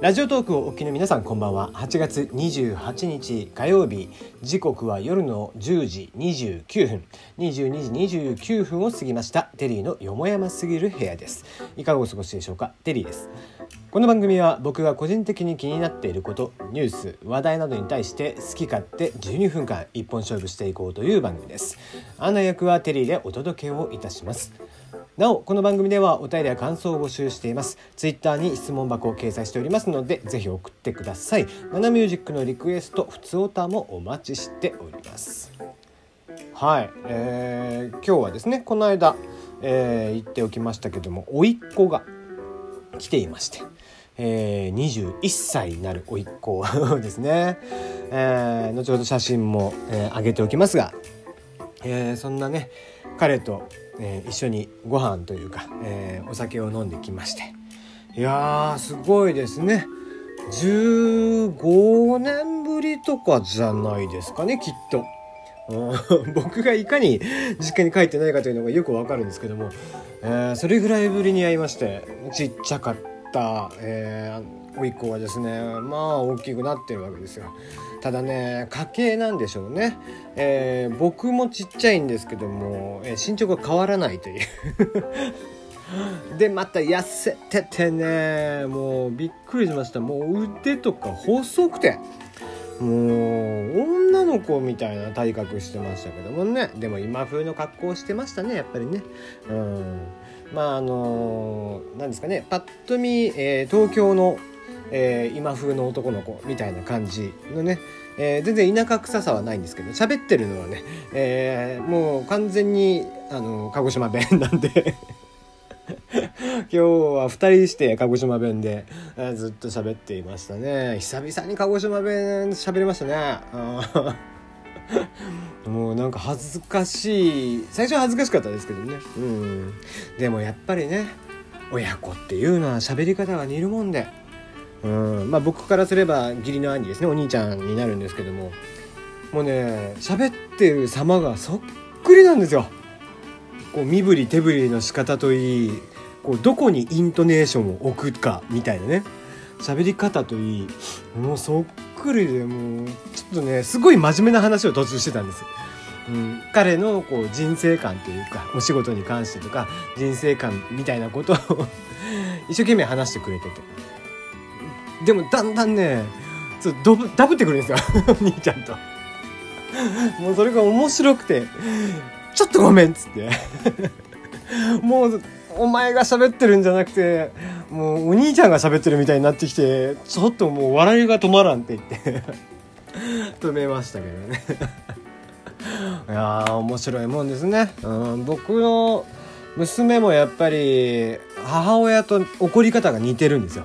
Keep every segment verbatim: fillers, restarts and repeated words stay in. ラジオトークをお聞きの皆さん、こんばんは。はちがつにじゅうはちにち火曜日、時刻は夜のじゅうじにじゅうきゅうふん、にじゅうにじにじゅうきゅうふんを過ぎました。テリーのよもやますぎる部屋です。いかがお過ごしでしょうか。テリーです。この番組は僕が個人的に気になっていること、ニュース、話題などに対して好き勝手じゅうにふんかん一本勝負していこうという番組です。案内役はテリーでお届けをいたします。なお、この番組ではお便りや感想を募集しています。ツイッターに質問箱を掲載しておりますので、ぜひ送ってください。ナナミュージックのリクエスト、ふつおたもお待ちしております。はい、えー、今日はですね、この間、えー、言っておきましたけども、甥っ子が来ていまして、えー、にじゅういっさいになる甥っ子ですね、えー。後ほど写真も、えー、上げておきますが、えー、そんなね、彼とえー、一緒にご飯というか、えー、お酒を飲んできまして、いやーすごいですね。じゅうごねんぶりとかじゃないですかね、きっと。僕がいかに実家に帰ってないかというのがよくわかるんですけども、えー、それぐらいぶりに会いまして、ちっちゃかった、えー、おいっ子はですね、まあ大きくなってるわけですよ。ただね、家系なんでしょうね、えー、僕もちっちゃいんですけども、えー、身長が変わらないというでまた痩せててね、もうびっくりしました。もう腕とか細くて、もう女の子みたいな体格してましたけどもね。でも今風の格好をしてましたね、やっぱりね。うん、まああのー、なんですかね、パッと見、えー、東京のえー、今風の男の子みたいな感じのね、えー、全然田舎臭さはないんですけど、喋ってるのはね、えー、もう完全にあの鹿児島弁なんで今日はふたりして鹿児島弁で、えー、ずっと喋っていましたね。久々に鹿児島弁喋りましたねもうなんか恥ずかしい、最初は恥ずかしかったですけどね、うん、でもやっぱりね、親子っていうのは喋り方が似るもんで、うん、まあ僕からすれば義理の兄ですね、お兄ちゃんになるんですけども、もうね、喋ってる様がそっくりなんですよ。こう身振り手振りの仕方といい、こうどこにイントネーションを置くかみたいなね、喋り方といい、もうそっくりで、もうちょっとね、すごい真面目な話を途中してたんです。うん、彼のこう人生観というか、お仕事に関してとか人生観みたいなことを一生懸命話してくれてて。でもだんだんね、ちょっとダブってくるんですよ兄ちゃんと。もうそれが面白くて、ちょっとごめんっつってもうお前が喋ってるんじゃなくて、もうお兄ちゃんが喋ってるみたいになってきて、ちょっともう笑いが止まらんって言って止めましたけどねいやー面白いもんですね、うん、僕の娘もやっぱり母親と怒り方が似てるんですよ。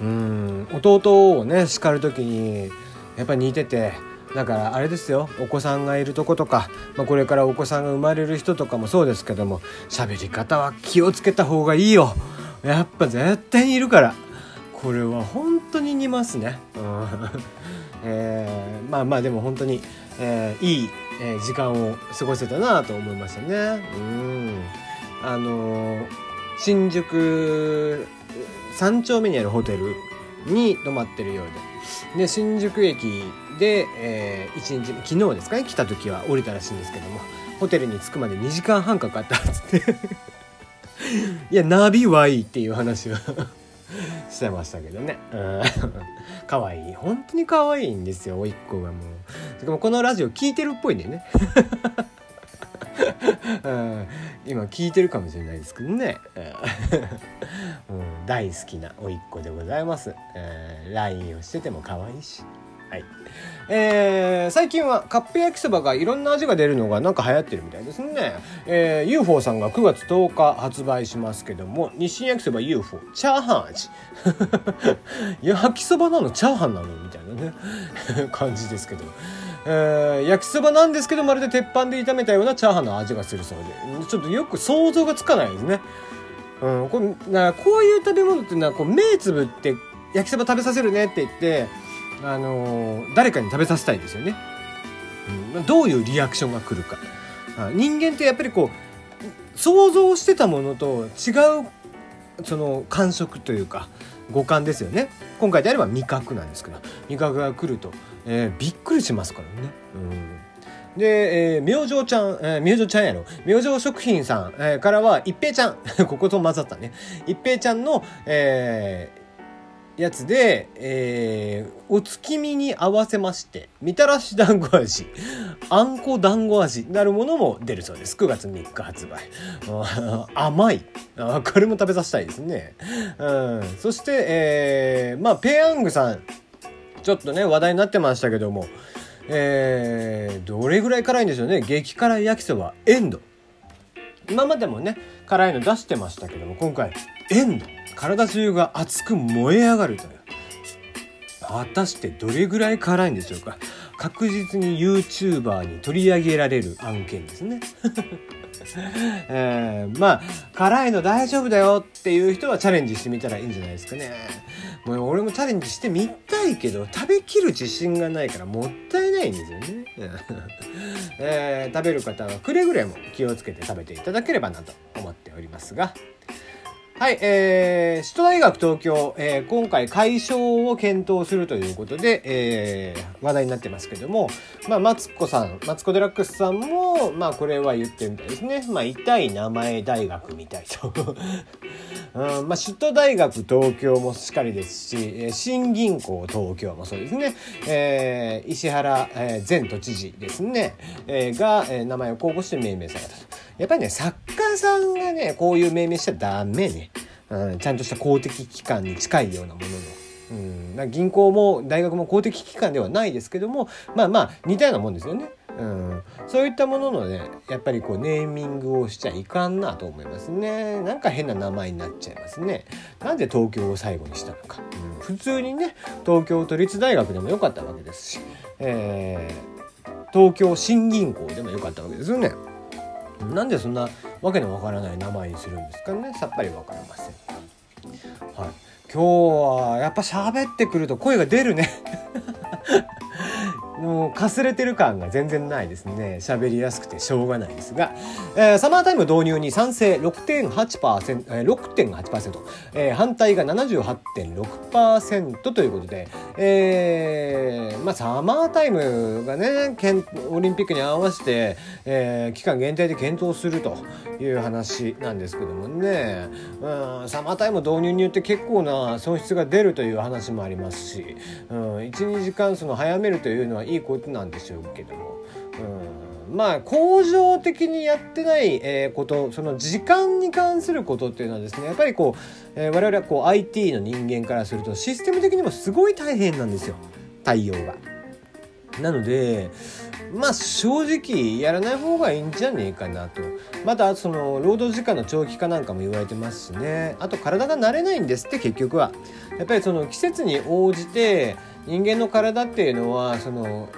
うん、弟をね叱る時にやっぱり似てて、だからあれですよ、お子さんがいるとことか、まあ、これからお子さんが生まれる人とかもそうですけども、喋り方は気をつけた方がいいよ、やっぱ絶対にいるから。これは本当に似ますね、うんえー、まあまあでも本当に、えー、いい時間を過ごせたなと思いましたね。うん、あのー、新宿さん丁目にあるホテルに泊まってるようで、で新宿駅で、えー、いちにち、昨日ですかね、来た時は降りたらしいんですけども、ホテルに着くまでにじかんはんかかったっつっていやナビはいいっていう話をしてましたけどね可愛い、本当に可愛いんですよ、甥っ子が。もうしかもこのラジオ聞いてるっぽいんだよね今聞いてるかもしれないですけどね、うん、大好きな甥っ子でございます、えー、ライン をしてても可愛いし、はいえー、最近はカップ焼きそばがいろんな味が出るのがなんか流行ってるみたいですね、えー、ユーフォー さんがくがつとおか発売しますけども、日清焼きそば ユーフォー チャーハン味焼きそばなの、チャーハンなのみたいなね感じですけど、えー、焼きそばなんですけど、まるで鉄板で炒めたようなチャーハンの味がするそうで、ちょっとよく想像がつかないですね、うん、こう、なんかこういう食べ物っていうのは、こう目つぶって焼きそば食べさせるねって言って、あのー、誰かに食べさせたいんですよね、うん、どういうリアクションが来るか。人間ってやっぱりこう想像してたものと違うその感触というか五感ですよね。今回であれば味覚なんですけど、味覚が来ると、えー、びっくりしますからね。うんで、えー、明星ちゃん、えー、明星ちゃんやろ、明星食品さん、えー、からは一平ちゃんここと混ざったね、一平ちゃんの、えー、やつで、えー、お月見に合わせましてみたらし団子味、あんこ団子味なるものも出るそうです。くがつみっか発売。甘い、あ、これも食べさせたいですね。うん、そして、えー、まあペヤングさんちょっとね話題になってましたけども、えー、どれぐらい辛いんでしょうね。激辛焼きそばエンド、今までもね辛いの出してましたけども、今回エンド、体中が熱く燃え上がるという、果たしてどれぐらい辛いんでしょうか。確実に YouTuber に取り上げられる案件ですね、えー、まあ辛いの大丈夫だよっていう人はチャレンジしてみたらいいんじゃないですかね。もう俺もチャレンジしてみたいけど食べきる自信がないからもったいないんですよね、えー、食べる方はくれぐれも気をつけて食べていただければなと思っておりますが、はい、えー、首都大学東京、えー、今回解消を検討するということで、えー、話題になってますけども、まあマツコさん、マツコデラックスさんもまあこれは言ってるみたいですね。まあ痛い名前大学みたいとうん、まあ首都大学東京もしっかりですし、新銀行東京もそうですね、えー、石原、えー、前都知事ですね、えー、が、えー、名前を公募して命名されたと。やっぱりね作家さんがねこういう命名しちゃダメね、うん、ちゃんとした公的機関に近いようなものの、うん、なんか銀行も大学も公的機関ではないですけども、まあまあ似たようなもんですよね。うん、そういったもののねやっぱりこうネーミングをしちゃいかんなと思いますね。なんか変な名前になっちゃいますね。なんで東京を最後にしたのか、うん、普通にね東京都立大学でもよかったわけですし、えー、東京新銀行でもよかったわけですよね。なんでそんなわけのわからない名前にするんですかね。さっぱりわかりません。はい、今日はやっぱ喋ってくると声が出るねもうかすれてる感が全然ないですね。喋りやすくてしょうがないですが、えー、サマータイム導入に賛成 ろくてんはちパーセント、えー、ろくてんはちパーセント、えー、反対が ななじゅうはちてんろくパーセント ということで、えーまあ、サマータイムがねオリンピックに合わせて、えー、期間限定で検討するという話なんですけどもね、うん、サマータイム導入によって結構な損失が出るという話もありますし、うん、いちにじかんその早めるというのはいいことなんでしょうけども、うん、まあ恒常的にやってない、えー、こと、その時間に関することっていうのはですね、やっぱりこう、えー、我々はこう アイティー の人間からするとシステム的にもすごい大変なんですよ、対応が。なのでまあ正直やらない方がいいんじゃねえかなと。またその労働時間の長期化なんかも言われてますしね。あと体が慣れないんですって。結局はやっぱりその季節に応じて人間の体っていうのはその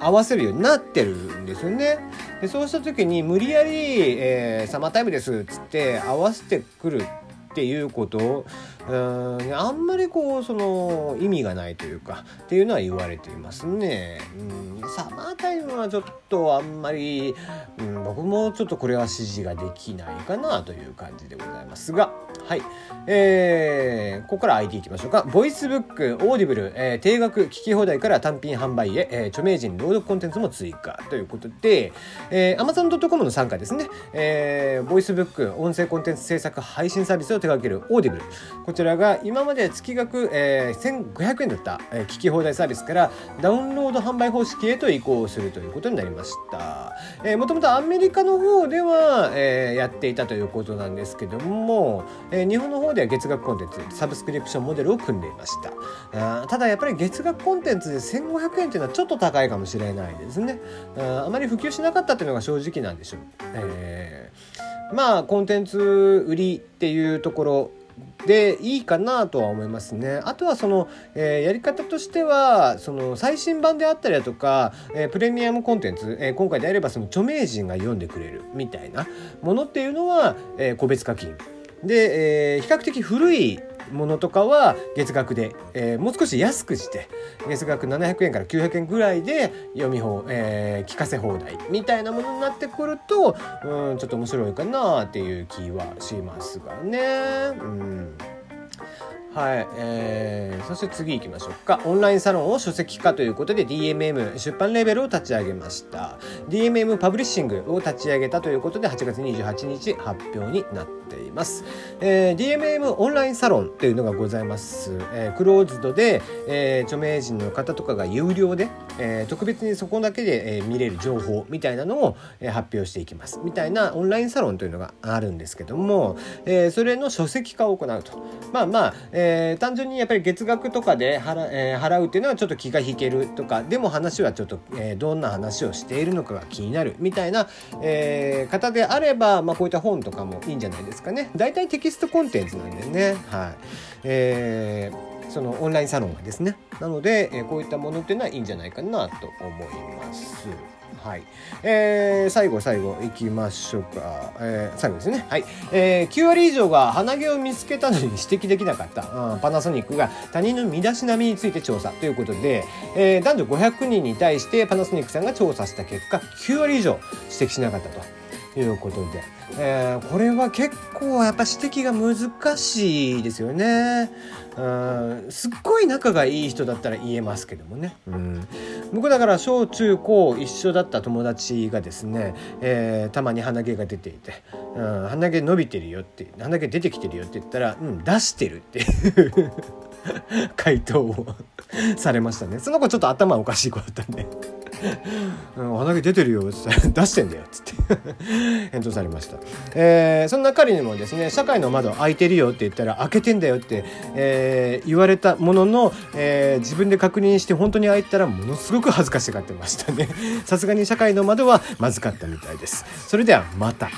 合わせるようになってるんですよね。でそうした時に無理やり、えー、サマータイムですっつって合わせてくるっていうことをうんあんまりこうその意味がないというかっていうのは言われていますね。うんサマータイムはちょっとあんまり、うん、僕もちょっとこれは支持ができないかなという感じでございますが、はい、えー、ここから アイティー いきましょうか。ボイスブック、オーディブル、えー、定額聞き放題から単品販売へ、えー、著名人朗読コンテンツも追加ということで、えー、アマゾンドットコム の参加ですね、えー、ボイスブック音声コンテンツ制作配信サービスを手掛けるオーディブル、こちらが今まで月額、えー、せんごひゃくえんだった、えー、聞き放題サービスからダウンロード販売方式へと移行するということになりました。えー、もともとアメリカの方では、えー、やっていたということなんですけども、えー、日本の方では月額コンテンツサブスクリプションモデルを組んでいました。あただやっぱり月額コンテンツでせんごひゃくえんというのはちょっと高いかもしれないですね。あ, あまり普及しなかったというのが正直なんでしょう。えー、まあコンテンツ売りっていうところでいいかなとは思いますね。あとはその、えー、やり方としてはその最新版であったりだとか、えー、プレミアムコンテンツ、えー、今回であればその著名人が読んでくれるみたいなものっていうのは、えー、個別課金で、えー、比較的古いものとかは月額で、えー、もう少し安くして月額ななひゃくえんからきゅうひゃくえんぐらいで読み放、えー、聞かせ放題みたいなものになってくると、うん、ちょっと面白いかなっていう気はしますがね。うんはい、えー、そして次行きましょうか。オンラインサロンを書籍化ということで ディーエムエム 出版レベルを立ち上げました。 ディーエムエム パブリッシングを立ち上げたということではちがつにじゅうはちにち発表になっています。えー、ディーエムエム オンラインサロンというのがございます。えー、クローズドで、えー、著名人の方とかが有料で、えー、特別にそこだけで、えー、見れる情報みたいなのを、えー、発表していきますみたいなオンラインサロンというのがあるんですけども、えー、それの書籍化を行うと、まあまあ、えーえー、単純にやっぱり月額とかで 払,、えー、払うっていうのはちょっと気が引けるとか、でも話はちょっと、えー、どんな話をしているのかが気になるみたいな、えー、方であれば、まあ、こういった本とかもいいんじゃないですかね。大体テキストコンテンツなんでね、はい、えー、そのオンラインサロンがですね、なので、えー、こういったものっていうのはいいんじゃないかなと思います。はい、えー、最後最後いきましょうか。えー、最後ですね、はい、えー、きゅうわりいじょうが鼻毛を見つけたのに指摘できなかった、うん、パナソニックが他人の身だしなみについて調査ということで、えー、男女ごひゃくにんに対してパナソニックさんが調査した結果きゅうわりいじょう指摘しなかったということで、えー、これは結構やっぱ指摘が難しいですよね。うん、すっごい仲がいい人だったら言えますけどもね。うん、僕だから小中高一緒だった友達がですね、えー、たまに鼻毛が出ていて、うん、鼻毛伸びてるよって、鼻毛出てきてるよって言ったら、うん、出してるっていう回答をされましたね。その子ちょっと頭おかしい子だったんで鼻毛出てるよ出してんだよっつって返答されました。えー、そんな彼にもですね、社会の窓開いてるよって言ったら開けてんだよって、えー、言われたものの、えー、自分で確認して本当に開いたらものすごく恥ずかしがってましたね。さすがに社会の窓はまずかったみたいです。それではまた。